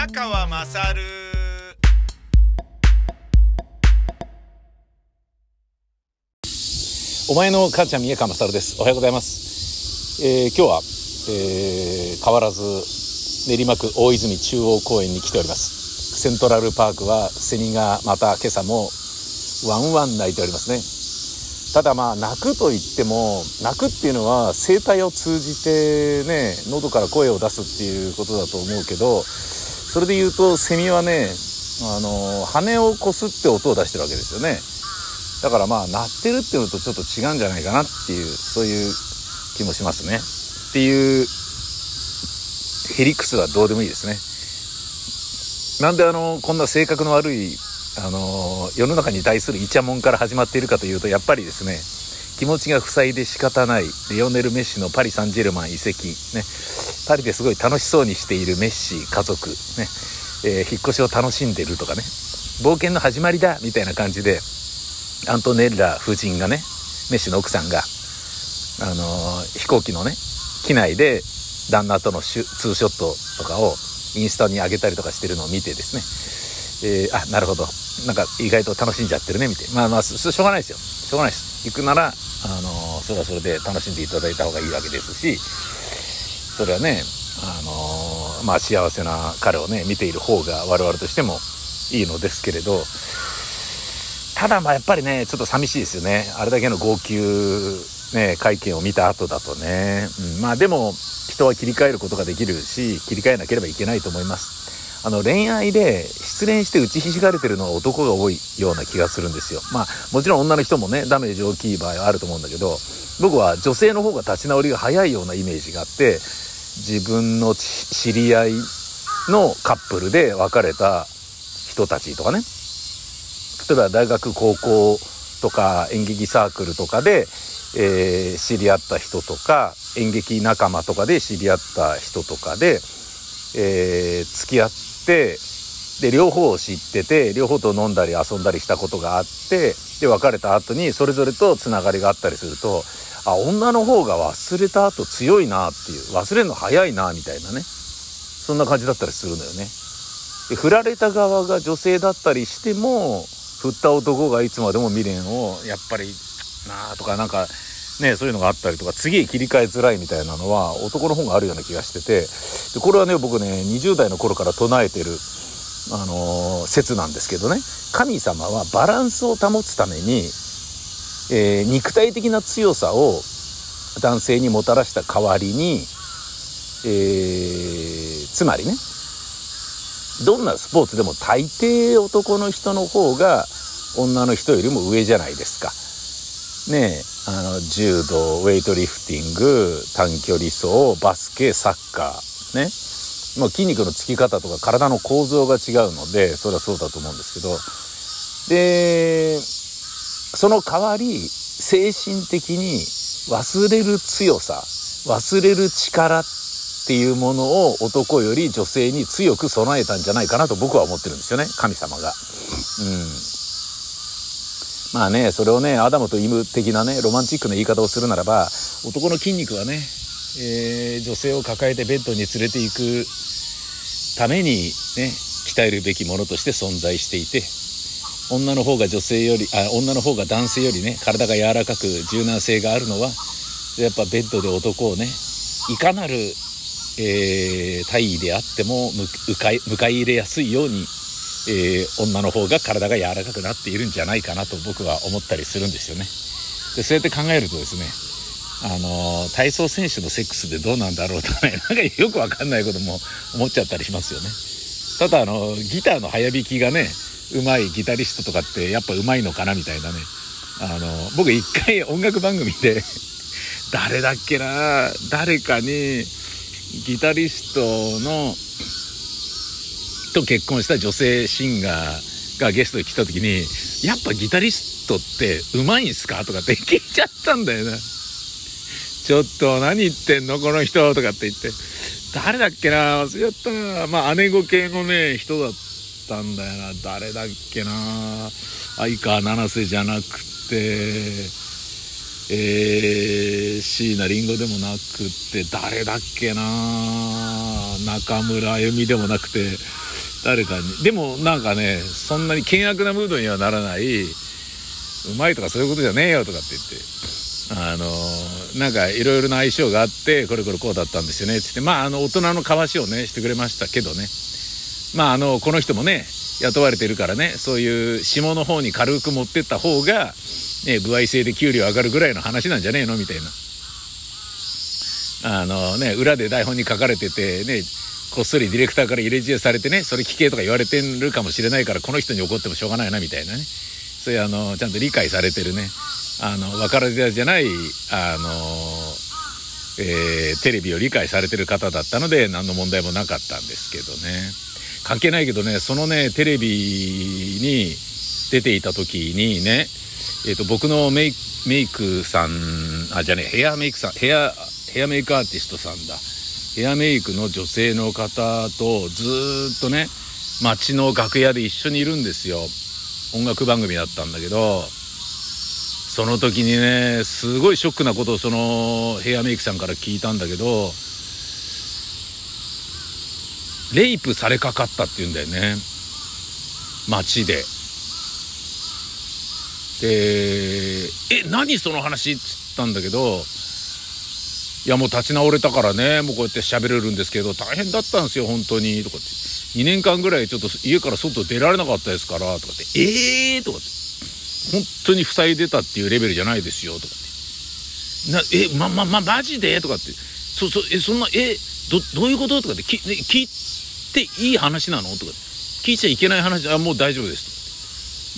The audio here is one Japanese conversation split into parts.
宮川まさる。お前の母ちゃん宮川まさるです。おはようございます。今日は、変わらず練馬区大泉中央公園に来ております。セントラルパークはセミがまた今朝もワンワン鳴いておりますね。ただまあ鳴くといっても、鳴くっていうのは声帯を通じてね、喉から声を出すっていうことだと思うけど、それで言うとセミはね、羽をこすって音を出してるわけですよね。だからまあ鳴ってるっていうのとちょっと違うんじゃないかなっていう、そういう気もしますね。っていうへりくつはどうでもいいですね。なんでこんな性格の悪い世の中に対するイチャモンから始まっているかというと、やっぱりですね、気持ちが塞いで仕方ないレオネル・メッシのパリ・サンジェルマン移籍、ね、パリですごい楽しそうにしているメッシ家族、ね、引っ越しを楽しんでるとかね、冒険の始まりだみたいな感じでアントネッラ夫人がね、メッシの奥さんが、飛行機のね機内で旦那とのツーショットとかをインスタに上げたりとかしてるのを見てですね、あ、なるほど、なんか意外と楽しんじゃってるねみたいな。まあまあしょうがないですよ、しょうがないです。行くならそれはそれで楽しんでいただいた方がいいわけですし、それはねまあ幸せな彼をね見ている方が我々としてもいいのですけれど、ただまあやっぱりねちょっと寂しいですよね、あれだけの号泣ね会見を見た後だとね、うん、まあでも人は切り替えることができるし、切り替えなければいけないと思います。恋愛で失恋して打ちひしがれてるのは男が多いような気がするんですよ。まあもちろん女の人もねダメージ大きい場合はあると思うんだけど、僕は女性の方が立ち直りが早いようなイメージがあって、自分の知り合いのカップルで別れた人たちとかね、例えば大学高校とか演劇サークルとかで、知り合った人とか演劇仲間とかで知り合った人とかで、付き合ってで両方を知ってて、両方と飲んだり遊んだりしたことがあって、で別れた後にそれぞれとつながりがあったりすると、あ、女の方が忘れた後強いなっていう、忘れるの早いなみたいなね、そんな感じだったりするのよね。で振られた側が女性だったりしても、振った男がいつまでも未練をやっぱりなとかなんかね、そういうのがあったりとか、次へ切り替えづらいみたいなのは男の方があるような気がしてて、でこれはね僕ね20代の頃から唱えてる、説なんですけどね、神様はバランスを保つために、肉体的な強さを男性にもたらした代わりに、つまりね、どんなスポーツでも大抵男の人の方が女の人よりも上じゃないですかね。え柔道、ウェイトリフティング、短距離走、バスケ、サッカーね、まあ、筋肉のつき方とか体の構造が違うので、それはそうだと思うんですけど、でその代わり精神的に忘れる強さ、忘れる力っていうものを男より女性に強く備えたんじゃないかなと僕は思ってるんですよね、神様が。うん、まあね、それをねアダムとイブ的なねロマンチックな言い方をするならば、男の筋肉はね、女性を抱えてベッドに連れて行くためにね鍛えるべきものとして存在していて、女の方が男性よりね体が柔らかく柔軟性があるのは、やっぱベッドで男をねいかなる、体位であっても迎え入れやすいように、女の方が体が柔らかくなっているんじゃないかなと僕は思ったりするんですよね。でそうやって考えるとですね、体操選手のセックスでどうなんだろうとかね、なんかよくわかんないことも思っちゃったりしますよね。ただギターの早弾きがね上手いギタリストとかってやっぱ上手いのかなみたいなね、僕一回音楽番組で誰だっけな、誰かにギタリストのと結婚した女性シンガーがゲストに来た時に、やっぱギタリストってうまいんすかとかって聞いちゃったんだよな。ちょっと何言ってんのこの人とかって言って、誰だっけな忘れちゃったな、まあ姉御系のね人だったんだよな、誰だっけな、相川七瀬じゃなくて椎名林檎でもなくて、誰だっけな、中村あゆみでもなくて、誰かに。でもなんかね、そんなに険悪なムードにはならない、うまいとかそういうことじゃねえよとかって言って、なんかいろいろな相性があってこれこれこうだったんですよねって言って、まあ大人のかわしをねしてくれましたけどね。まあこの人もね雇われてるからね、そういう下の方に軽く持ってった方が、ね、歩合制で給料上がるぐらいの話なんじゃねえのみたいな。裏で台本に書かれててね、こっそりディレクターから入れ知恵されてね、それ聞けとか言われてるかもしれないから、この人に怒ってもしょうがないなみたいなね、そういうちゃんと理解されてるね、若手じゃないテレビを理解されてる方だったので何の問題もなかったんですけどね。関係ないけどね、そのねテレビに出ていた時にね、僕のメイクさん、あじゃねヘアメイクさん、ヘアメイクアーティストさんだ、ヘアメイクの女性の方とずっとね街の楽屋で一緒にいるんですよ。音楽番組だったんだけど、その時にねすごいショックなことをそのヘアメイクさんから聞いたんだけど、レイプされかかったって言うんだよね、街で。で何その話っつったんだけど、いやもう立ち直れたからね、もうこうやって喋れるんですけど大変だったんですよ本当にとかって、2年間ぐらいちょっと家から外出られなかったですからとかって、とかって、本当に塞いでたっていうレベルじゃないですよとかって、マジでとかって、そんなどういうこととかって、聞いていい話なのとかって、聞いちゃいけない話、もう大丈夫ですとかって、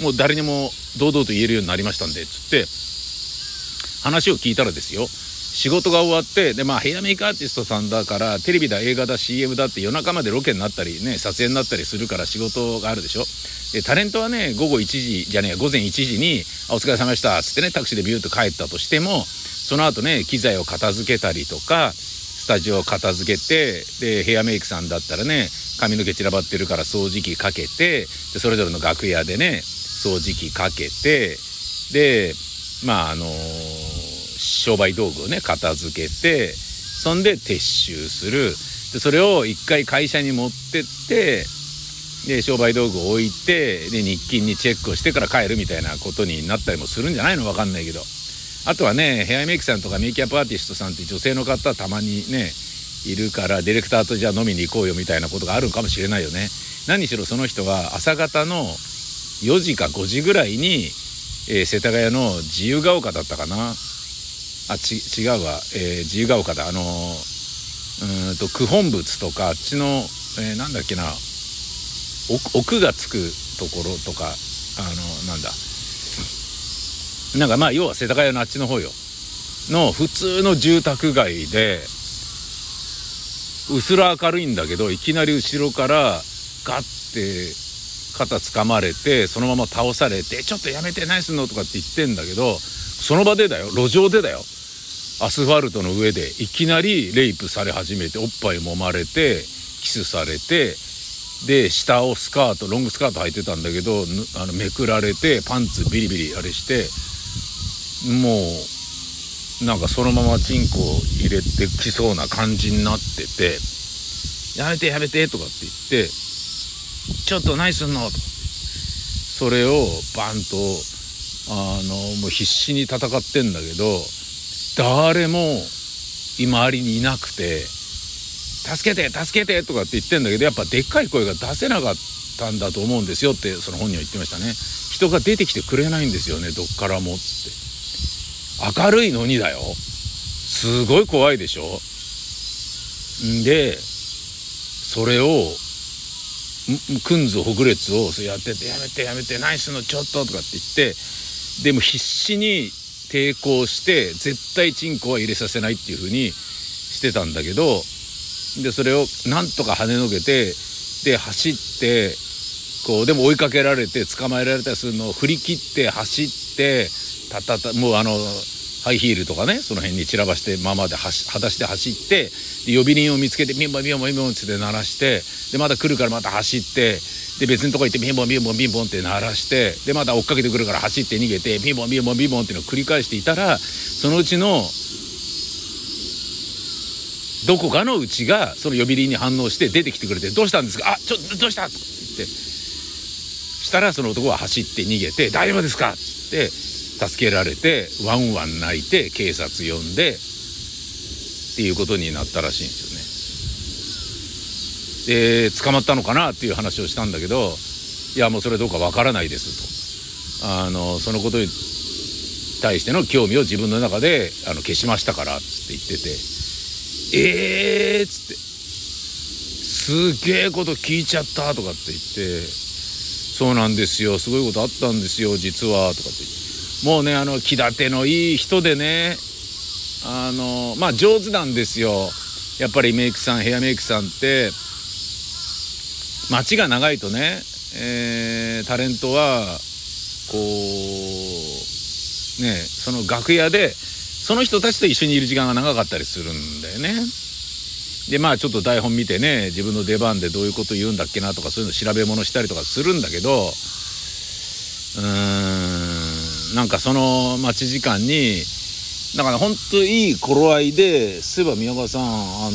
もう誰にも堂々と言えるようになりましたんでつって、話を聞いたらですよ、仕事が終わってで、まあヘアメイクアーティストさんだからテレビだ映画だ CM だって夜中までロケになったりね撮影になったりするから仕事があるでしょ。でタレントはね午前1時にお疲れ様でしたっつってねタクシーでビューと帰ったとしても、その後ね機材を片付けたりとかスタジオを片付けて、でヘアメイクさんだったらね髪の毛散らばってるから掃除機かけて、でそれぞれの楽屋でね掃除機かけて、でまあ商売道具をね片付けて、そんで撤収する。でそれを一回会社に持ってって、で商売道具を置いて、で日勤にチェックをしてから帰るみたいなことになったりもするんじゃないの、分かんないけど。あとはねヘアメイクさんとかメイキャップアーティストさんって女性の方たまにねいるから、ディレクターとじゃあ飲みに行こうよみたいなことがあるかもしれないよね。何しろその人は朝方の4時か5時ぐらいに、世田谷の自由が丘だったかな、自由が丘だ、九本仏とかあっちの、なんだっけな、奥がつくところとか、まあ要は世田谷のあっちの方よの普通の住宅街で、うすら明るいんだけどいきなり後ろからガッて肩掴まれて、そのまま倒されて、ちょっとやめて何すんのとかって言ってんだけど、その場でだよ、路上でだよ、アスファルトの上でいきなりレイプされ始めて、おっぱい揉まれてキスされて、で下をロングスカート履いてたんだけどめくられて、パンツビリビリあれして、もうなんかそのままチンコを入れてきそうな感じになってて、やめてやめてとかって言って、ちょっと何すんのとかって、それをバンともう必死に戦ってんだけど、誰も周りにいなくて、助けて助けてとかって言ってんだけど、やっぱでっかい声が出せなかったんだと思うんですよって、その本人は言ってましたね。人が出てきてくれないんですよね、どっからもって。明るいのにだよ、すごい怖いでしょ。でそれをくんずほぐれつをやってて、やめてやめて何すんのちょっととかって言って、でも必死に抵抗して絶対チンコは入れさせないっていう風にしてたんだけど、でそれをなんとか跳ねのけて、で走ってこう、でも追いかけられて捕まえられたりするのを振り切って走って、もうハイヒールとかねその辺に散らばしてままで裸足で走って、で呼び鈴を見つけてビンボンビンボンビンボンって鳴らして、でまた来るからまた走って、で別のとこ行ってビンボンビンボンビンボンって鳴らして、でまた追っかけてくるから走って逃げて、ビンボンビンボンビンボンっていうのを繰り返していたら、そのうちのどこかのうちがその呼び鈴に反応して出てきてくれて、どうしたんですか、あ、ちょっとどうしたとか言って、したらその男は走って逃げて、大丈夫ですかって助けられて、ワンワン泣いて警察呼んでっていうことになったらしいんですよね。で、捕まったのかなっていう話をしたんだけど、いやもうそれどうかわからないですと、そのことに対しての興味を自分の中で消しましたからって言ってて、えーっつって、すげえこと聞いちゃったとかって言って、そうなんですよ、すごいことあったんですよ実はとかって、もうね気立てのいい人でね、上手なんですよやっぱりメイクさん、ヘアメイクさんって。街が長いとね、タレントはこうね、その楽屋でその人たちと一緒にいる時間が長かったりするんだよね。でちょっと台本見てね、自分の出番でどういうこと言うんだっけなとか、そういうの調べ物したりとかするんだけど、その待ち時間に本当いい頃合いで、そういえば宮川さん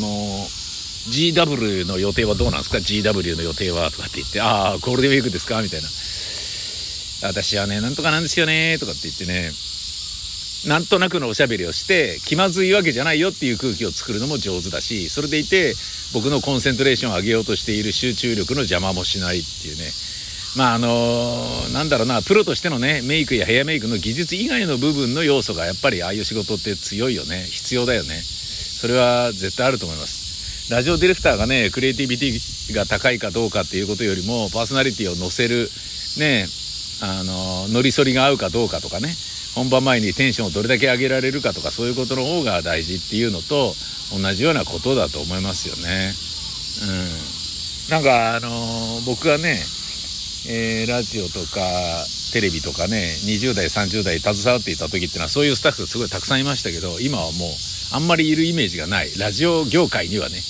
GW の予定はどうなんですか、 GW の予定はとかって言って、ああゴールデンウィークですかみたいな、私はねなんとかなんですよねとかって言ってね、なんとなくのおしゃべりをして、気まずいわけじゃないよっていう空気を作るのも上手だし、それでいて僕のコンセントレーションを上げようとしている集中力の邪魔もしないっていうね、プロとしてのね、メイクやヘアメイクの技術以外の部分の要素がやっぱりああいう仕事って強いよね、必要だよね。それは絶対あると思います。ラジオディレクターがね、クリエイティビティが高いかどうかっていうことよりも、パーソナリティを乗せるね、乗り反りが合うかどうかとかね、本番前にテンションをどれだけ上げられるかとか、そういうことの方が大事っていうのと同じようなことだと思いますよね。僕はね、ラジオとかテレビとかね、20代30代携わっていた時ってのはそういうスタッフがすごいたくさんいましたけど、今はもうあんまりいるイメージがない。ラジオ業界にはね、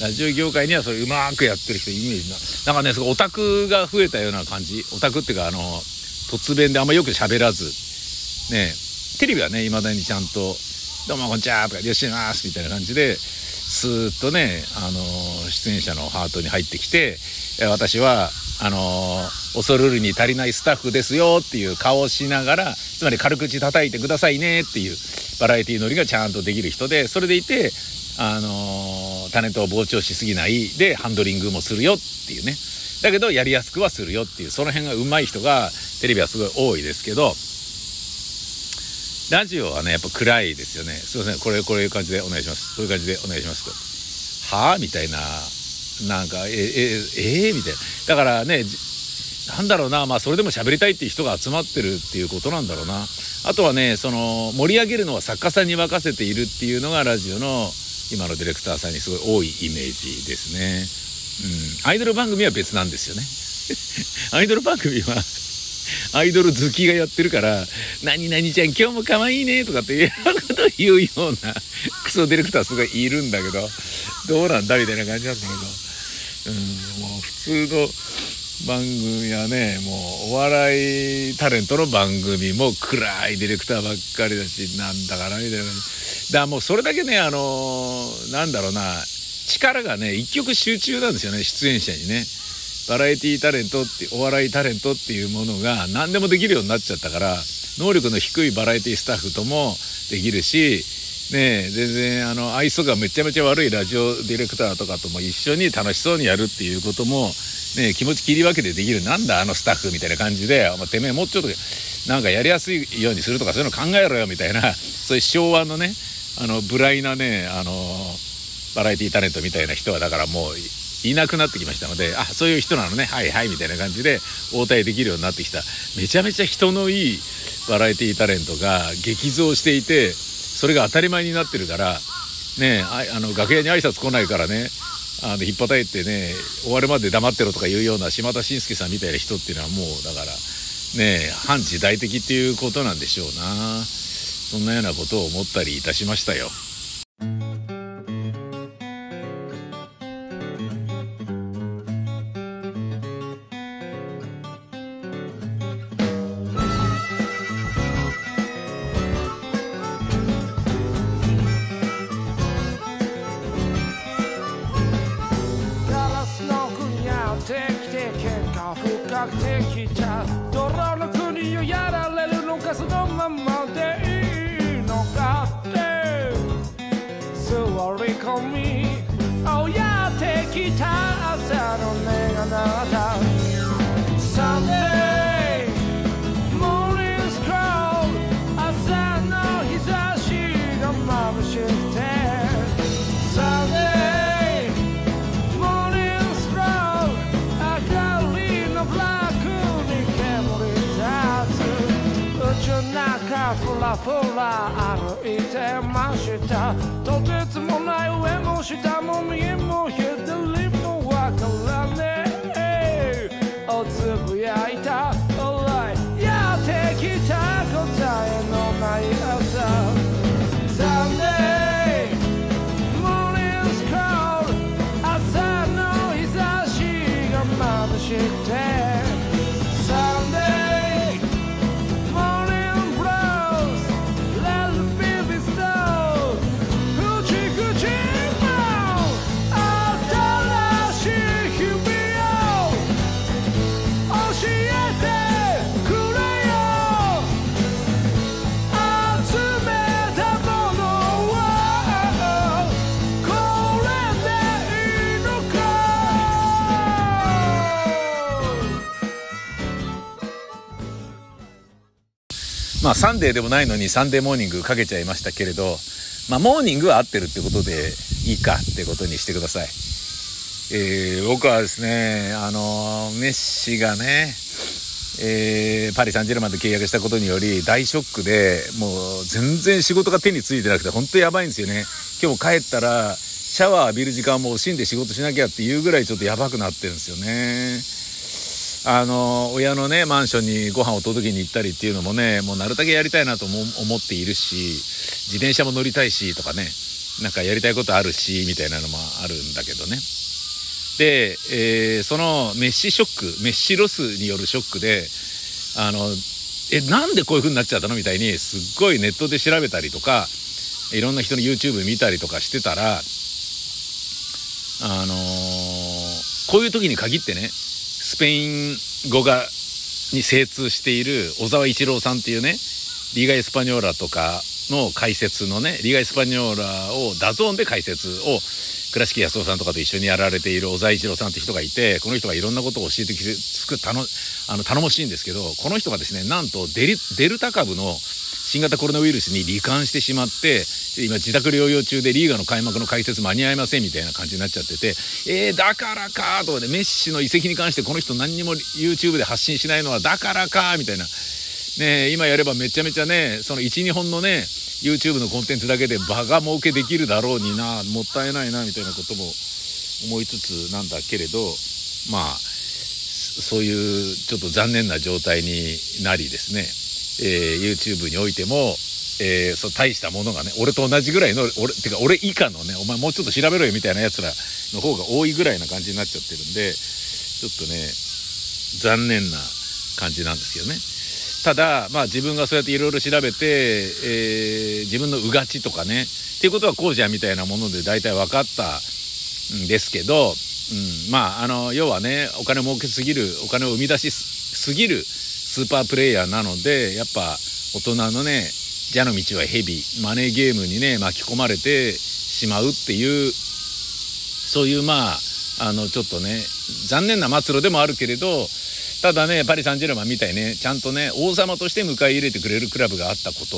ラジオ業界にはそういううまくやってる人イメージな、すごいオタクが増えたような感じ。オタクっていうか突弁であんまよく喋らずね、テレビはね未だにちゃんとどうもこんにちはとかよろしくお願いしますみたいな感じで、スーッとね出演者のハートに入ってきて、私は恐るるに足りないスタッフですよっていう顔をしながら、つまり軽口叩いてくださいねっていうバラエティーノリがちゃんとできる人で、それでいてタレントを膨張しすぎないでハンドリングもするよっていうね、だけどやりやすくはするよっていう、その辺が上手い人がテレビはすごい多いですけど、ラジオはねやっぱ暗いですよね。すいません、これいう感じでお願いします、こういう感じでお願いしますと、はぁみたいな、みたいな。だからね、それでも喋りたいっていう人が集まってるっていうことなんだろうな。あとはね、盛り上げるのは作家さんに任せているっていうのがラジオの今のディレクターさんにすごい多いイメージですね。アイドル番組は別なんですよね。アイドル番組はアイドル好きがやってるから、何々ちゃん今日も可愛いねとかっていうことを言うようなクソディレクターすごいいるんだけど、どうなんだみたいな感じなんだけど、もう普通の番組やね、もうお笑いタレントの番組も暗いディレクターばっかりだし、なんだかなみたいな。だからもうそれだけね、力がね一極集中なんですよね、出演者にね。バラエティタレントって、お笑いタレントっていうものが何でもできるようになっちゃったから、能力の低いバラエティスタッフともできるしね、全然愛想がめちゃめちゃ悪いラジオディレクターとかとも一緒に楽しそうにやるっていうこともね、気持ち切り分けてできる。なんだスタッフみたいな感じで、てめえもうちょっとやりやすいようにするとか、そういうの考えろよみたいな、そういう昭和のね無頼なねバラエティタレントみたいな人はだからもういなくなってきましたので、あ、そういう人なのね、はいはいみたいな感じで応対できるようになってきた。めちゃめちゃ人のいいバラエティタレントが激増していて、それが当たり前になってるからね、楽屋に挨拶来ないからね、引っぱたいてね、終わるまで黙ってろとか言うような島田紳介さんみたいな人っていうのはもうだからね、反時代的っていうことなんでしょうな。そんなようなことを思ったりいたしましたよ。きちゃう、泥の国をやられるのか、そのままでいいのかって座り込み、おやってきた朝の音が鳴った。 Sunday morning is cold、 朝の日差しが眩しくて Sundayふらふら歩いてました。とてつもない上も下も右も左もわからねえおつぶやいた。おらいやってきた答えのない朝 Sunday morning is cold、 朝の日差しが眩しくてまあサンデーでもないのにサンデーモーニングかけちゃいましたけれど、まあモーニングは合ってるってことでいいかってことにしてください。僕はですね、メッシがね、パリ・サンジェルマンと契約したことにより大ショックで、もう全然仕事が手についてなくて本当にやばいんですよね。今日帰ったらシャワー浴びる時間も惜しんで仕事しなきゃっていうぐらいちょっとやばくなってるんですよね。親のねマンションにご飯を届けに行ったりっていうのもね、もうなるだけやりたいなとも思っているし、自転車も乗りたいしとかね、なんかやりたいことあるしみたいなのもあるんだけどね。で、そのメッシショック、メッシロスによるショックで、なんでこういう風になっちゃったのみたいにすっごいネットで調べたりとか、いろんな人の YouTube 見たりとかしてたら、こういう時に限ってね、スペイン語がに精通している小沢一郎さんっていうね、リーガ・エスパニョーラとかの解説のね、リーガ・エスパニョーラをダゾーンで解説を倉敷康夫さんとかと一緒にやられている小沢一郎さんって人がいて、この人がいろんなことを教えてきて頼もしいんですけど、この人がですね、なんとデルタ株の新型コロナウイルスに罹患してしまって、今自宅療養中でリーガの開幕の解説間に合いませんみたいな感じになっちゃってて、だからかとかね、メッシの移籍に関してこの人何にも YouTube で発信しないのはだからかみたいなね、今やればめちゃめちゃね、その 1,2 本のね YouTube のコンテンツだけで場が儲けできるだろうにな、もったいないなみたいなことも思いつつなんだけれど、まあそういうちょっと残念な状態になりですね、YouTube においても、そう大したものがね、俺と同じぐらいの俺以下のね、お前もうちょっと調べろよみたいなやつらの方が多いぐらいな感じになっちゃってるんで、ちょっとね残念な感じなんですけどね。ただまあ自分がそうやっていろいろ調べて、自分のうがちとかねっていうことはこうじゃみたいなもので大体分かったんですけど、まあ要はね、お金儲けすぎる、お金を生み出しすぎるスーパープレイヤーなので、やっぱ大人のね蛇の道は蛇、マネーゲームにね巻き込まれてしまうっていう、そういうまあちょっとね残念な末路でもあるけれど、ただねパリ・サンジェルマンみたいね、ちゃんとね王様として迎え入れてくれるクラブがあったこと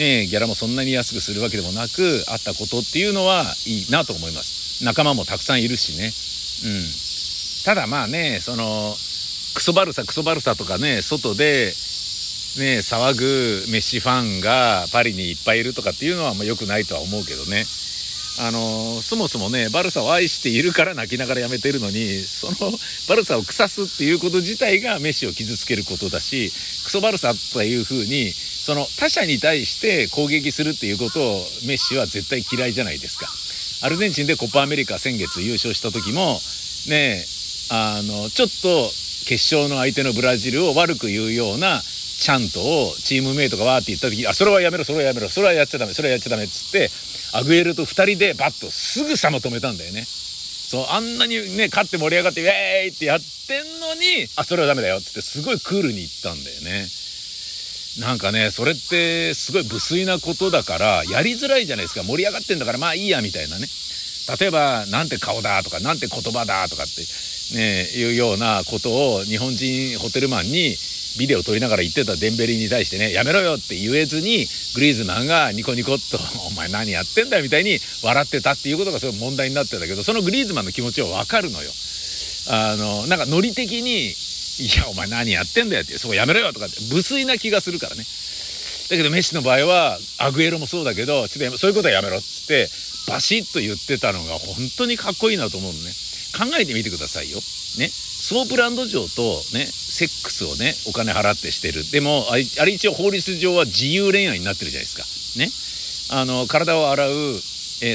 ね、ギャラもそんなに安くするわけでもなくあったことっていうのはいいなと思います。仲間もたくさんいるしね、ただまあね、そのクソバルサとかね、外でね騒ぐメッシファンがパリにいっぱいいるとかっていうのは良くないとは思うけどね、そもそもねバルサを愛しているから泣きながらやめてるのに、そのバルサを腐すっていうこと自体がメッシを傷つけることだし、クソバルサというふうにその他者に対して攻撃するっていうことをメッシは絶対嫌いじゃないですか。アルゼンチンでコパアメリカ先月優勝した時もね、ちょっと決勝の相手のブラジルを悪く言うようなチャントをチームメイトがわーって言った時、あそれはやめろ、それはやめろ、それはやっちゃダメ、それはやっちゃダメっつって、アグエルと2人でバッとすぐさま止めたんだよね。そう、あんなにね、勝って盛り上がって、ウェーイってやってんのに、あ、それはダメだよって言って、すごいクールに言ったんだよね。なんかね、それってすごい無粋なことだから、やりづらいじゃないですか。盛り上がってんだから、まあいいや、みたいなね。例えば、なんて顔だとか、なんて言葉だとかって、ね、いうようなことを日本人ホテルマンに、ビデオ撮りながら言ってたデンベリに対してね、やめろよって言えずにグリーズマンがニコニコっとお前何やってんだよみたいに笑ってたっていうことがすごい問題になってたけど、そのグリーズマンの気持ちをわかるのよ。なんかノリ的にいやお前何やってんだよってそこやめろよとかって無粋な気がするからね。だけどメッシの場合はアグエロもそうだけど、ちょっとそういうことはやめろっつってバシッと言ってたのが本当にかっこいいなと思うのね。考えてみてくださいよ。ね、ソープランド嬢とねセックスをねお金払ってしてる。でもあれ一応法律上は自由恋愛になってるじゃないですかね。体を洗う、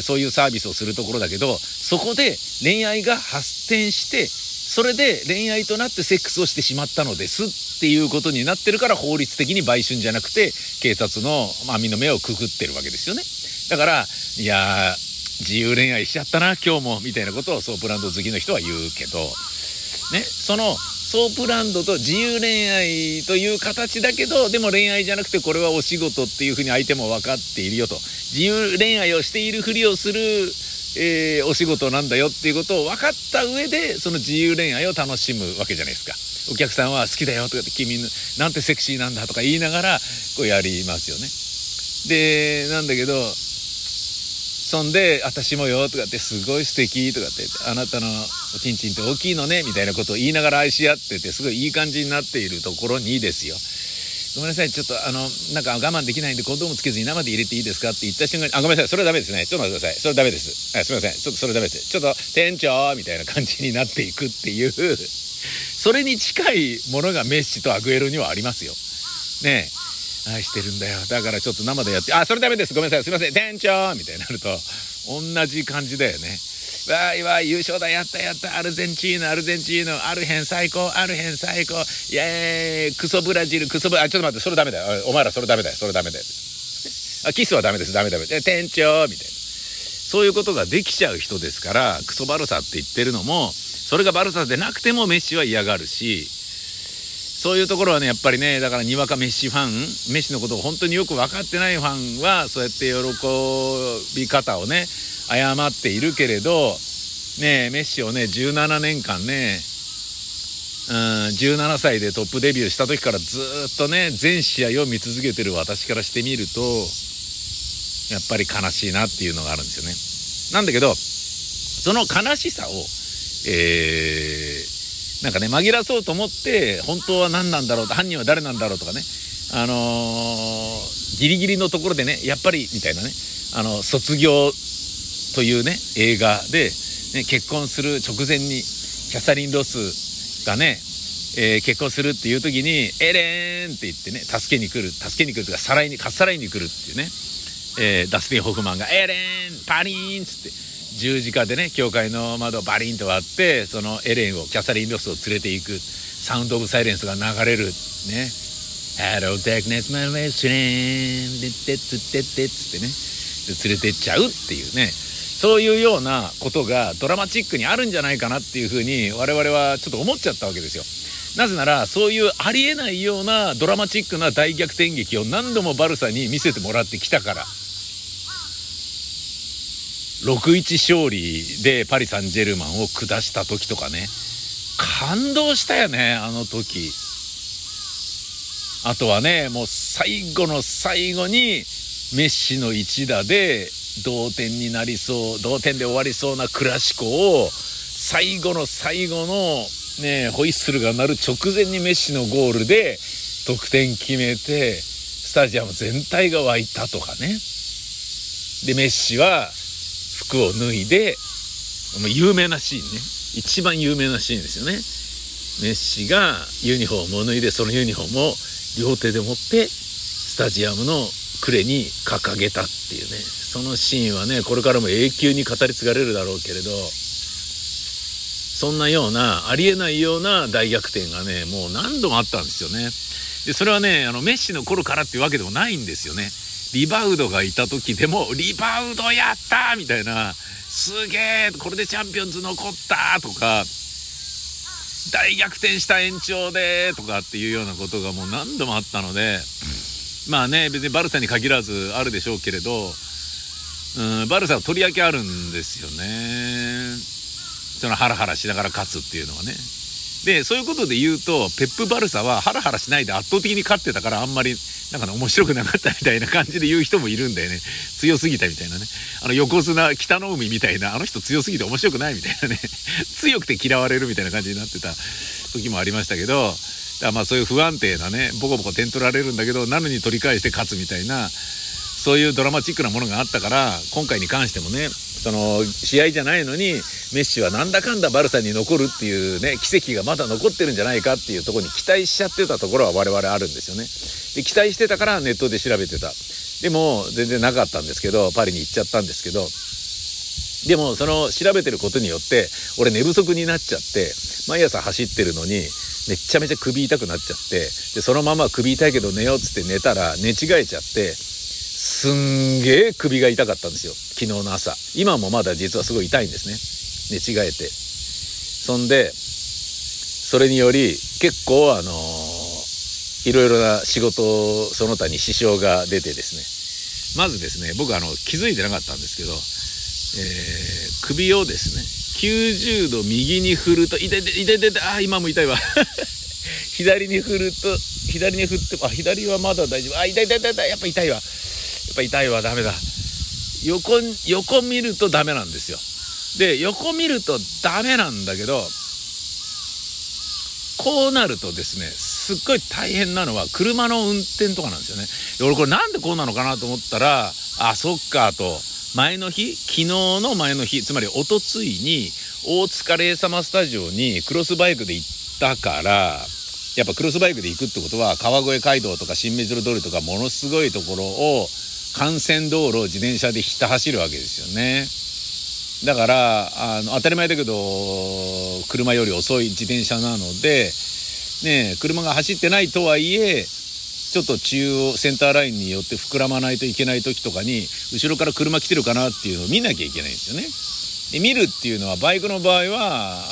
そういうサービスをするところだけど、そこで恋愛が発展して、それで恋愛となってセックスをしてしまったのですっていうことになってるから、法律的に売春じゃなくて警察の網の目をくぐってるわけですよね。だからいや自由恋愛しちゃったな今日もみたいなことをソープランド好きの人は言うけどね、そのソープランドと自由恋愛という形だけど、でも恋愛じゃなくてこれはお仕事っていうふうに相手も分かっているよと、自由恋愛をしているふりをする、お仕事なんだよっていうことを分かった上でその自由恋愛を楽しむわけじゃないですか。お客さんは好きだよとかって君なんてセクシーなんだとか言いながらこうやりますよね。でなんだけどそんで私もよとかってすごい素敵とかってあなたのおちんちんって大きいのねみたいなことを言いながら愛し合っててすごいいい感じになっているところにですよ、ごめんなさいちょっとなんか我慢できないんでコンドームつけずに生で入れていいですかって言った瞬間に、あごめんなさいそれはダメですね、ちょっと待ってくださいそれダメです、あすいませんちょっとそれダメです、ちょっと店長みたいな感じになっていくっていうそれに近いものがメッシとアグエロにはありますよねえ。愛してるんだよだからちょっと生でやってあそれダメですごめんなさいすいません店長みたいになると同じ感じだよね。わーいわーい優勝だやったやったアルゼンチーノアルゼンチーノアルヘン最高アルヘン最高イエーイクソブラジルクソブあちょっと待ってそれダメだよお前らそれダメだよそれダメだよあキスはダメですダメダメ店長みたいなそういうことができちゃう人ですから、クソバルサって言ってるのもそれがバルサでなくてもメッシは嫌がるし、そういうところはねやっぱりね、だからにわかメッシファン、メッシのことを本当によく分かってないファンはそうやって喜び方をね誤っているけれどね、メッシをね17年間ね17歳でトップデビューした時からずっとね全試合を見続けてる私からしてみるとやっぱり悲しいなっていうのがあるんですよね。なんだけどその悲しさをなんかね紛らそうと思って本当は何なんだろうと犯人は誰なんだろうとかね、ギリギリのところでねやっぱりみたいなね、卒業というね映画で、ね、結婚する直前にキャサリン・ロスがね、結婚するっていう時にエレーンって言ってね助けに来るとかかっさらいに来るっていうね、ダスティン・ホフマンがエレーンパリーンっつって十字架でね教会の窓をバリンと割ってそのエレンをキャサリン・ロスを連れていくサウンド・オブ・サイレンスが流れるね。ハロー・ダークネス・マイ・ウェイ・スレーンでってつってってつってね連れてっちゃうっていうね、そういうようなことがドラマチックにあるんじゃないかなっていうふうに我々はちょっと思っちゃったわけですよ。なぜならそういうありえないようなドラマチックな大逆転劇を何度もバルサに見せてもらってきたから、6-1 勝利でパリ・サンジェルマンを下した時とかね感動したよねあの時。あとはねもう最後の最後にメッシの一打で同点で終わりそうなクラシコを最後の最後のねホイッスルが鳴る直前にメッシのゴールで得点決めてスタジアム全体が沸いたとかね。でメッシは服を脱いで有名なシーンね、一番有名なシーンですよね。メッシがユニフォームを脱いでそのユニフォームを両手で持ってスタジアムの呉に掲げたっていうね、そのシーンはねこれからも永久に語り継がれるだろうけれど、そんなようなありえないような大逆転がねもう何度もあったんですよね。でそれはねメッシの頃からっていうわけでもないんですよね。リバウドがいた時でもリバウドやったみたいな、すげえこれでチャンピオンズ残ったとか、大逆転した延長でとかっていうようなことがもう何度もあったので、まあね別にバルサに限らずあるでしょうけれど、バルサはとりわけあるんですよね、そのハラハラしながら勝つっていうのはね。でそういうことで言うとペップバルサはハラハラしないで圧倒的に勝ってたから、あんまりなんか、ね、面白くなかったみたいな感じで言う人もいるんだよね。強すぎたみたいなね、あの横綱北の海みたいな、あの人強すぎて面白くないみたいなね強くて嫌われるみたいな感じになってた時もありましたけど、だまあそういう不安定なねボコボコ点取られるんだけどなのに取り返して勝つみたいな、そういうドラマチックなものがあったから、今回に関してもね、その試合じゃないのにメッシはなんだかんだバルサに残るっていうね、奇跡がまだ残ってるんじゃないかっていうところに期待しちゃってたところは我々あるんですよね。で期待してたからネットで調べてた、でも全然なかったんですけどパリに行っちゃったんですけど、でもその調べてることによって俺寝不足になっちゃって、毎朝走ってるのにめちゃめちゃ首痛くなっちゃって、でそのまま首痛いけど寝ようっつって寝たら寝違えちゃって、すんげえ首が痛かったんですよ昨日の朝。今もまだ実はすごい痛いんですね、寝違えて。そんでそれにより結構いろいろな仕事その他に支障が出てですね、まずですね僕気づいてなかったんですけど、首をですね90度右に振ると痛い痛い痛い痛い、あ今も痛いわ左に振ると、左に振っても、あ左はまだ大丈夫、あ痛い痛い痛い痛い、やっぱ痛いわ、やっぱ痛いわ、ダメだ、横見るとダメなんですよ。で横見るとダメなんだけど、こうなるとですねすっごい大変なのは車の運転とかなんですよね。俺これなんでこうなのかなと思ったら、あそっかと、前の日、昨日の前の日、つまりおとついに大塚レーサマスタジオにクロスバイクで行ったから、やっぱクロスバイクで行くってことは川越街道とか新目白通りとかものすごいところを幹線道路を自転車でひた走るわけですよね。だから当たり前だけど車より遅い自転車なので、ね、車が走ってないとはいえちょっと中央センターラインによって膨らまないといけない時とかに後ろから車来てるかなっていうのを見なきゃいけないんですよね。で見るっていうのはバイクの場合は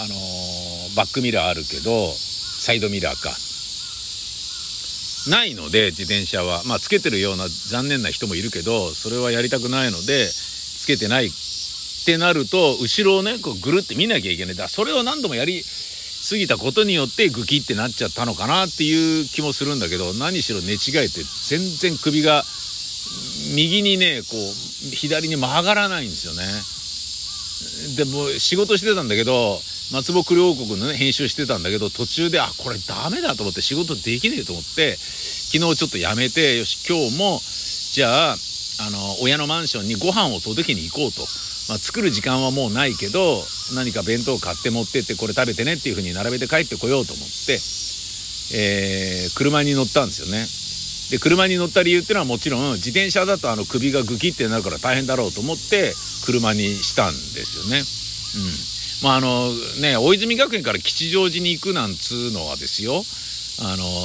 バックミラーあるけどサイドミラーかないので、自転車はまあつけてるような残念な人もいるけどそれはやりたくないのでつけてないってなると後ろをねこうぐるって見なきゃいけない。だからそれを何度もやり過ぎたことによってグキってなっちゃったのかなっていう気もするんだけど、何しろ寝違えて全然首が右にねこう左に曲がらないんですよね。でも仕事してたんだけど松ぼっくり王国のね編集してたんだけど、途中であこれダメだと思って仕事できねえと思って昨日ちょっとやめて、よし今日もじゃあ親のマンションにご飯を届けに行こうと、まあ、作る時間はもうないけど何か弁当買って持ってってこれ食べてねっていう風に並べて帰ってこようと思って、車に乗ったんですよね。で車に乗った理由っていうのはもちろん自転車だと首がグキってなるから大変だろうと思って車にしたんですよね。うん、まあね大泉学園から吉祥寺に行くなんつうのはですよ、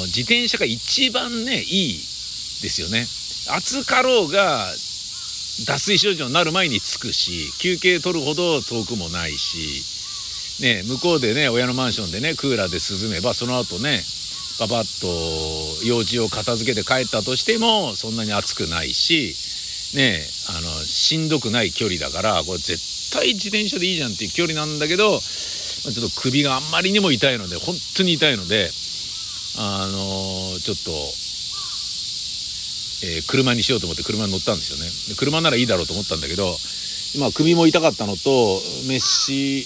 自転車が一番ねいいですよね。暑かろうが脱水症状になる前に着くし休憩取るほど遠くもないし、ね、向こうでね親のマンションでねクーラーで涼めばその後ねパパッと用事を片付けて帰ったとしてもそんなに暑くないし、ね、しんどくない距離だからこれ絶対自転車でいいじゃんっていう距離なんだけど、ちょっと首があんまりにも痛いので本当に痛いのでちょっと車にしようと思って車に乗ったんですよね。で車ならいいだろうと思ったんだけど、まあ、首も痛かったのとメッシ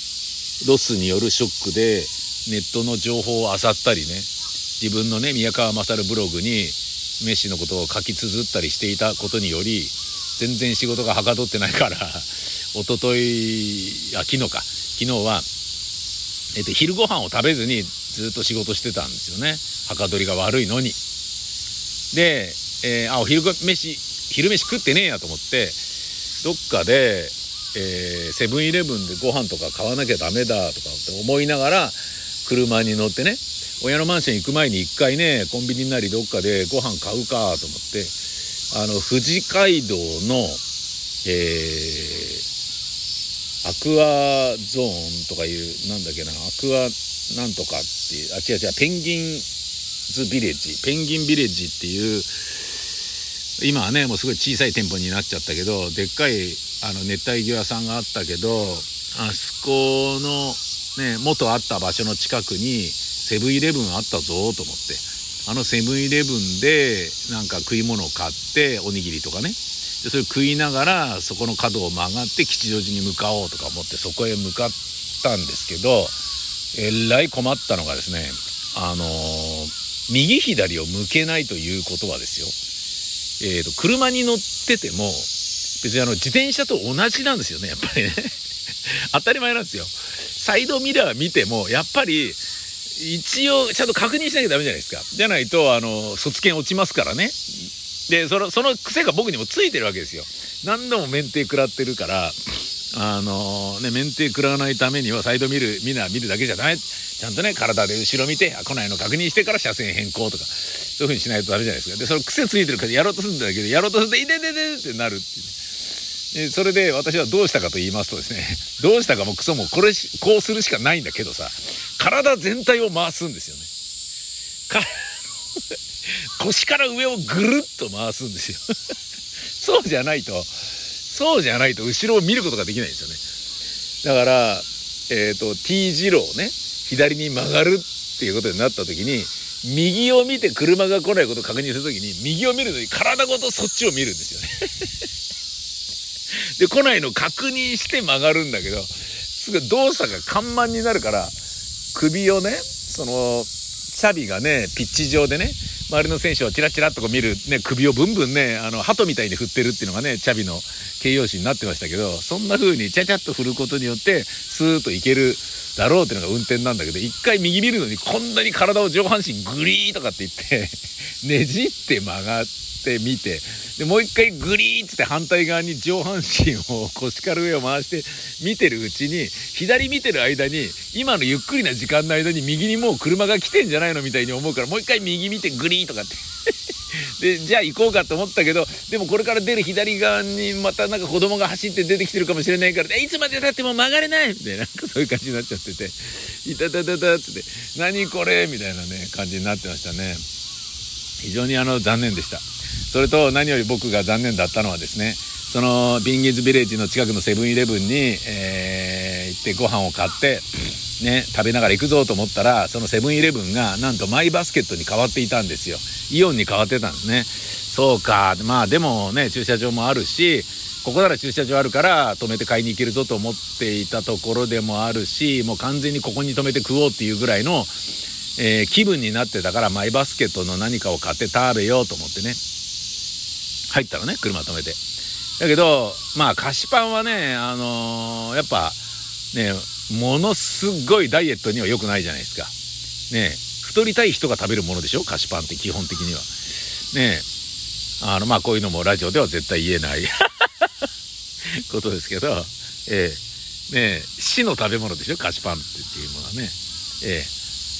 ロスによるショックでネットの情報を漁ったりね、自分のね宮川勝ブログにメッシのことを書き綴ったりしていたことにより全然仕事がはかどってないから昨日は、昼ご飯を食べずにずっと仕事してたんですよね。はかどりが悪いのに。で昼飯食ってねえやと思ってどっかで、セブンイレブンでご飯とか買わなきゃダメだとかって思いながら車に乗ってね、親のマンション行く前に一回ねコンビニなりどっかでご飯買うかと思って富士街道の、アクアゾーンとかいうなんだっけな、アクアなんとかっていう、違うペンギンズビレッジ、ペンギンビレッジっていう今はねもうすごい小さい店舗になっちゃったけど、でっかい熱帯魚屋さんがあったけど、あそこのね元あった場所の近くにセブンイレブンあったぞと思って、あのセブンイレブンでなんか食い物を買っておにぎりとかね、でそれ食いながらそこの角を曲がって吉祥寺に向かおうとか思ってそこへ向かったんですけど、えらい困ったのがですね、右左を向けないということはですよ、車に乗ってても別に自転車と同じなんですよね、やっぱりね当たり前なんですよ。サイドミラー見てもやっぱり一応ちゃんと確認しなきゃダメじゃないですか。じゃないと卒検落ちますからね。でその癖が僕にもついてるわけですよ。何度も免停食らってるから免停食らわないためにはサイドミラー見るだけじゃない、ちゃんとね体で後ろ見て来ないの確認してから車線変更とかそういう風にしないとダメじゃないですか。でその癖ついてるからやろうとするんだけど、やろうとするといでってなるっていう、ね。それで私はどうしたかと言いますとですね、どうしたかもクソもこうするしかないんだけどさ、体全体を回すんですよね。腰から上をぐるっと回すんですよそうじゃないと後ろを見ることができないんですよね。だから、T 字路をね左に曲がるっていうことになった時に、右を見て車が来ないことを確認する時に右を見るのに体ごとそっちを見るんですよねで来ないの確認して曲がるんだけど、すぐ動作が緩慢になるから首をね、そのチャビがねピッチ上でね周りの選手をチラチラっとこう見る、ね、首をブンブンね鳩みたいに振ってるっていうのがねチャビの形容詞になってましたけど、そんな風にチャチャっと振ることによってスーッといけるだろうっていうのが運転なんだけど、一回右見るのにこんなに体を上半身グリーとかって言ってねじって曲がって見て、でもう一回グリーって反対側に上半身を腰から上を回して見てるうちに、左見てる間に今のゆっくりな時間の間に右にもう車が来てんじゃないのみたいに思うから、もう一回右見てグリーとかってでじゃあ行こうかと思ったけど、でもこれから出る左側にまたなんか子供が走って出てきてるかもしれないから、いつまで経っても曲がれないみたいな、なんかそういう感じになっちゃってて、いたたたたって何これみたいなね感じになってましたね。非常に残念でした。それと何より僕が残念だったのはですね、そのビンギーズビレッジの近くのセブンイレブンに、行ってご飯を買って、ね、食べながら行くぞと思ったら、そのセブンイレブンがなんとマイバスケットに変わっていたんですよ。イオンに変わってたんですね。そうか、まあでもね駐車場もあるし、ここなら駐車場あるから止めて買いに行けるぞと思っていたところでもあるし、もう完全にここに止めて食おうっていうぐらいの、気分になってたから、マイバスケットの何かを買って食べようと思ってね入ったのね、車止めて。だけどまあ菓子パンはねやっぱねものすごいダイエットには良くないじゃないですかね。太りたい人が食べるものでしょ菓子パンって、基本的にはね。まあこういうのもラジオでは絶対言えないことですけど、ね死の食べ物でしょ菓子パンっていうものはね、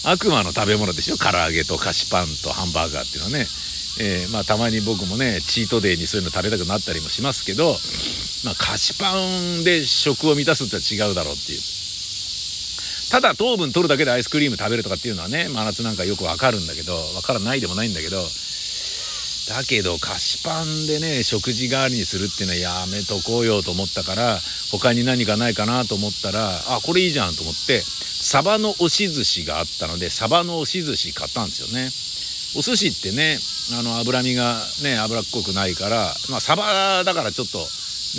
悪魔の食べ物でしょ唐揚げと菓子パンとハンバーガーっていうのはね。まあたまに僕もねチートデイにそういうの食べたくなったりもしますけど、まあ菓子パンで食を満たすっては違うだろうっていう。ただ糖分取るだけでアイスクリーム食べるとかっていうのはね真夏なんかよくわかるんだけど、わからないでもないんだけど、だけど菓子パンでね食事代わりにするっていうのはやめとこうよと思ったから、他に何かないかなと思ったら、あこれいいじゃんと思ってサバの押し寿司があったのでサバの押し寿司買ったんですよね。お寿司ってね脂身がね脂っこくないから、まあ、サバだからちょっと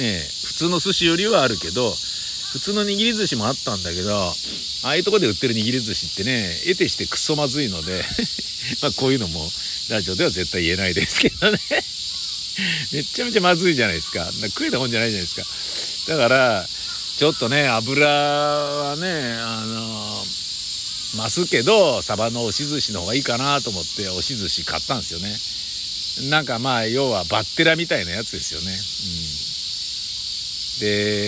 ね普通の寿司よりはあるけど、普通の握り寿司もあったんだけど、ああいうとこで売ってる握り寿司ってね得てしてクソまずいのでまあこういうのもラジオでは絶対言えないですけどねめちゃめちゃまずいじゃないですか。食えたもんじゃないじゃないですか。だからちょっとね油はねますけどサバの押し寿司の方がいいかなと思って押し寿司買ったんですよね。なんかまあ要はバッテラみたいなやつですよ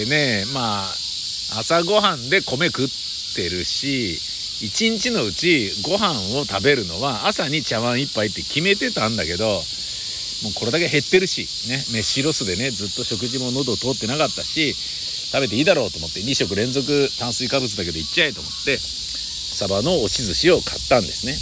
ね、うん、でねまあ朝ごはんで米食ってるし、一日のうちご飯を食べるのは朝に茶碗一杯って決めてたんだけど、もうこれだけ減ってるしね、飯ロスでねずっと食事も喉通ってなかったし、食べていいだろうと思って、2食連続炭水化物だけでいっちゃえと思ってサバの押し寿司を買ったんですね。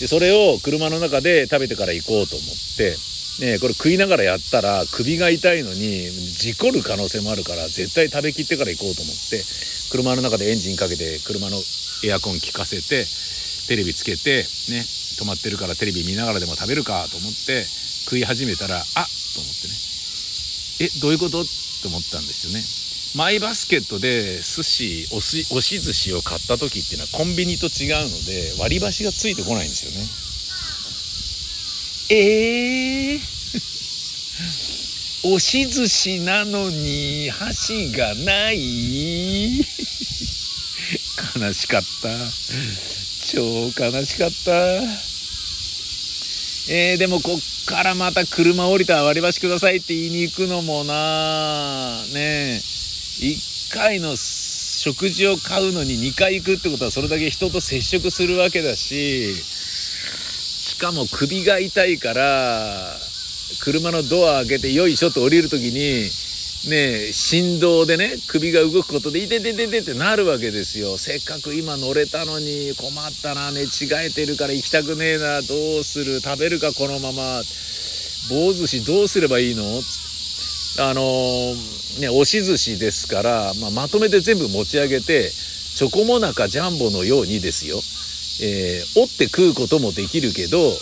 でそれを車の中で食べてから行こうと思って、ね、これ食いながらやったら首が痛いのに事故る可能性もあるから絶対食べきってから行こうと思って、車の中でエンジンかけて車のエアコン効かせてテレビつけてね、止まってるからテレビ見ながらでも食べるかと思って食い始めたら、あっと思ってね、どういうことと思ったんですよね。マイバスケットで寿司、押し寿司を買った時っていうのはコンビニと違うので割り箸がついてこないんですよね。押し寿司なのに箸がない悲しかった、超悲しかった。でもこっからまた車降りたら割り箸くださいって言いに行くのもなねえ、1回の食事を買うのに2回行くってことはそれだけ人と接触するわけだし、しかも首が痛いから車のドア開けてよいしょと降りるときにねえ、振動でね首が動くことでいてててってなるわけですよ。せっかく今乗れたのに困ったな、寝違えてるから行きたくねえな、どうする、食べるかこのまま、棒寿司どうすればいいの、ね、押し寿司ですから、まとめて全部持ち上げてチョコモナカジャンボのようにですよ、折って食うこともできるけど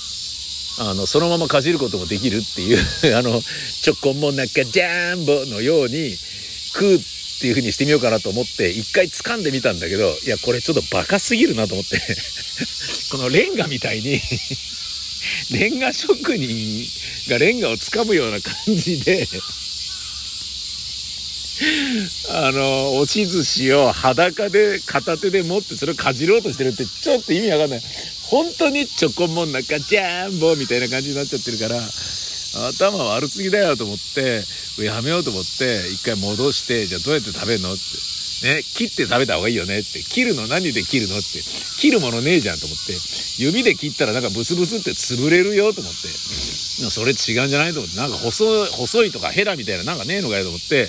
そのままかじることもできるっていうチョコモナカジャンボのように食うっていう風にしてみようかなと思って一回掴んでみたんだけど、いやこれちょっとバカすぎるなと思ってこのレンガみたいにレンガ職人がレンガを掴むような感じで押し寿司を裸で片手で持ってそれをかじろうとしてるってちょっと意味わかんない。本当にチョコモナカジャンボみたいな感じになっちゃってるから頭悪すぎだよと思ってやめようと思って一回戻して、じゃあどうやって食べるのってね、切って食べた方がいいよねって、切るの何で切るのって、切るものねえじゃんと思って、指で切ったらなんかブスブスって潰れるよと思って、それ違うんじゃないと思って、なんか細いとかヘラみたいななんかねえのかよと思って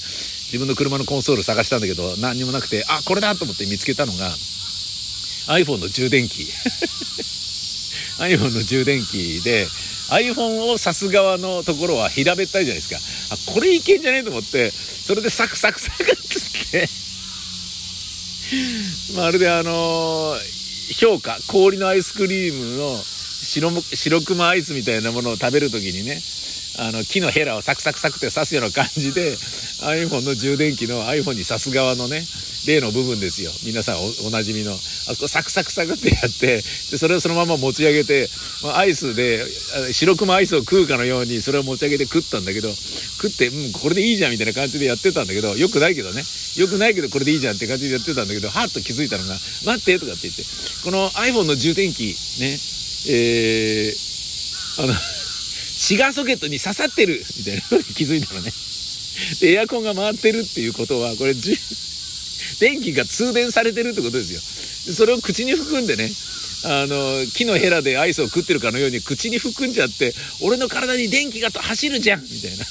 自分の車のコンソール探したんだけど何にもなくて、あこれだと思って見つけたのが iPhone の充電器iPhone の充電器で iPhone を挿す側のところは平べったいじゃないですか、あこれいけんじゃねえと思ってそれでサクサクサクってまるで氷菓、氷のアイスクリームの白クマアイスみたいなものを食べるときにね、木のヘラをサクサクサクって刺すような感じで iPhone の充電器の iPhone に刺す側のね例の部分ですよ、皆さん おなじみのあそこサクサクサクってやって、でそれをそのまま持ち上げてアイスで白熊アイスを食うかのようにそれを持ち上げて食ったんだけど、食って、これでいいじゃんみたいな感じでやってたんだけど、よくないけどね、よくないけどこれでいいじゃんって感じでやってたんだけど、はっと気づいたのが待ってとかって言って、この iPhone の充電器ね、シガーソケットに刺さってるみたいなのに気づいたのね。でエアコンが回ってるっていうことはこれ電気が通電されてるってことですよ。それを口に含んでね、木のヘラでアイスを食ってるかのように口に含んじゃって、俺の体に電気が走るじゃんみたいな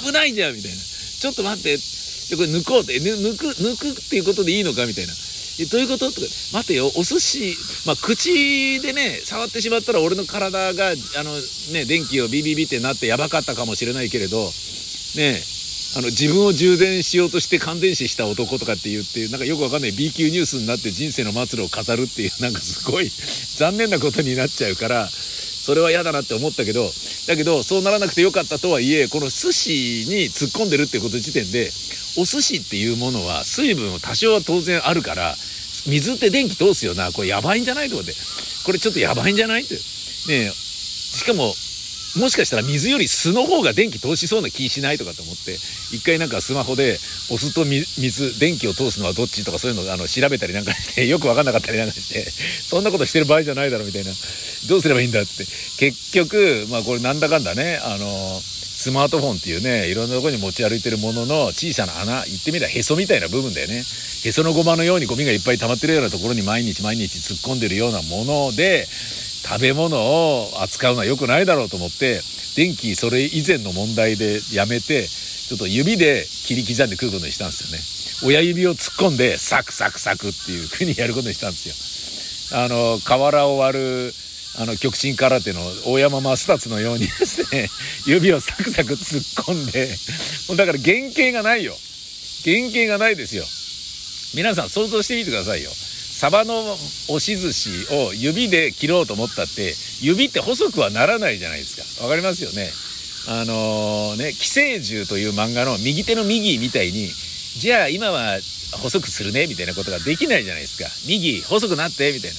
危ないじゃんみたいな、ちょっと待ってでこれ抜こうって、抜くっていうことでいいのかみたいな、どういうこととか、待てよお寿司、口でね触ってしまったら俺の体がね電気をビビビってなってやばかったかもしれないけれどね、自分を充電しようとして感電死した男とかって言って、なんかよくわかんない B 級ニュースになって人生の末路を飾るっていう、なんかすごい残念なことになっちゃうからそれは嫌だなって思ったけど、だけどそうならなくてよかったとはいえ、この寿司に突っ込んでるってこと時点でお寿司っていうものは水分を多少は当然あるから水って電気通すよな、これやばいんじゃないと思って、これちょっとやばいんじゃないって、ねえ、しかももしかしたら水より酢の方が電気通しそうな気しないとかと思って、一回なんかスマホでお酢と水電気を通すのはどっちとかそういうの調べたりなんかして、よく分かんなかったりなんかして、そんなことしてる場合じゃないだろみたいな、どうすればいいんだって、結局これなんだかんだね、スマートフォンっていうねいろんなところに持ち歩いてるものの小さな穴、言ってみればへそみたいな部分だよね、へそのごまのようにゴミがいっぱい溜まってるようなところに毎日突っ込んでるようなもので食べ物を扱うのは良くないだろうと思って、電気それ以前の問題でやめて、ちょっと指で切り刻んで食うことにしたんですよね。親指を突っ込んでサクサクサクっていう風にやることにしたんですよ。瓦を割る極真空手の大山正達のようにですね、指をサクサク突っ込んで、もうだから原型がないよ。原型がないですよ。皆さん想像してみてくださいよ。サバの押し寿司を指で切ろうと思ったって、指って細くはならないじゃないですか。わかりますよね。寄生獣という漫画の右手の右みたいに、じゃあ今は細くするねみたいなことができないじゃないですか。右細くなってみたいな。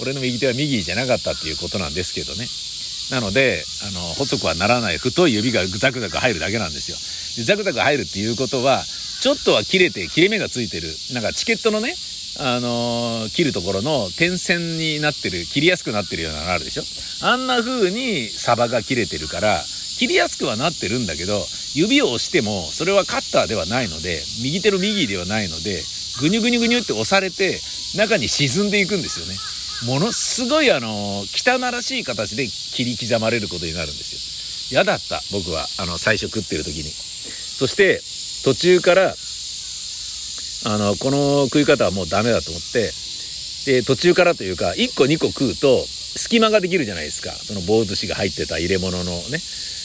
俺の右手は右じゃなかったっていうことなんですけどね。なので細くはならない太い指がザクザク入るだけなんですよ。でザクザク入るっていうことはちょっとは切れて切れ目がついてる、なんかチケットのね、切るところの点線になってる、切りやすくなってるようなのあるでしょ。あんな風にサバが切れてるから切りやすくはなってるんだけど、指を押してもそれはカッターではないので、右手の右ではないので、ぐにゅぐにゅぐにゅって押されて中に沈んでいくんですよね。ものすごい汚らしい形で切り刻まれることになるんですよ。嫌だった僕は最初食ってる時に。そして途中からこの食い方はもうダメだと思って、で途中からというか1個2個食うと隙間ができるじゃないですか、その棒寿司が入ってた入れ物のね。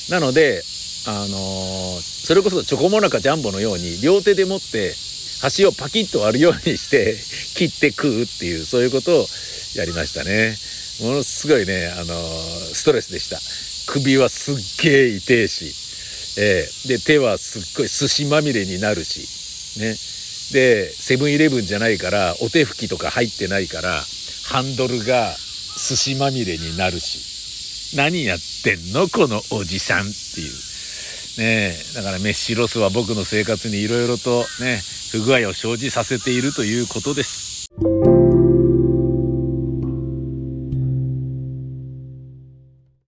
なのでそれこそチョコモナカジャンボのように両手で持って端をパキッと割るようにして切って食うっていう、そういうことをやりましたね。ものすごいねストレスでした。首はすっげー痛いし、で手はすっごい寿司まみれになるしね。でセブンイレブンじゃないから、お手拭きとか入ってないからハンドルが寿司まみれになるし、何やってんのこのおじさんっていうね。だからメッシロスは僕の生活にいろいろとね不具合を生じさせているということです。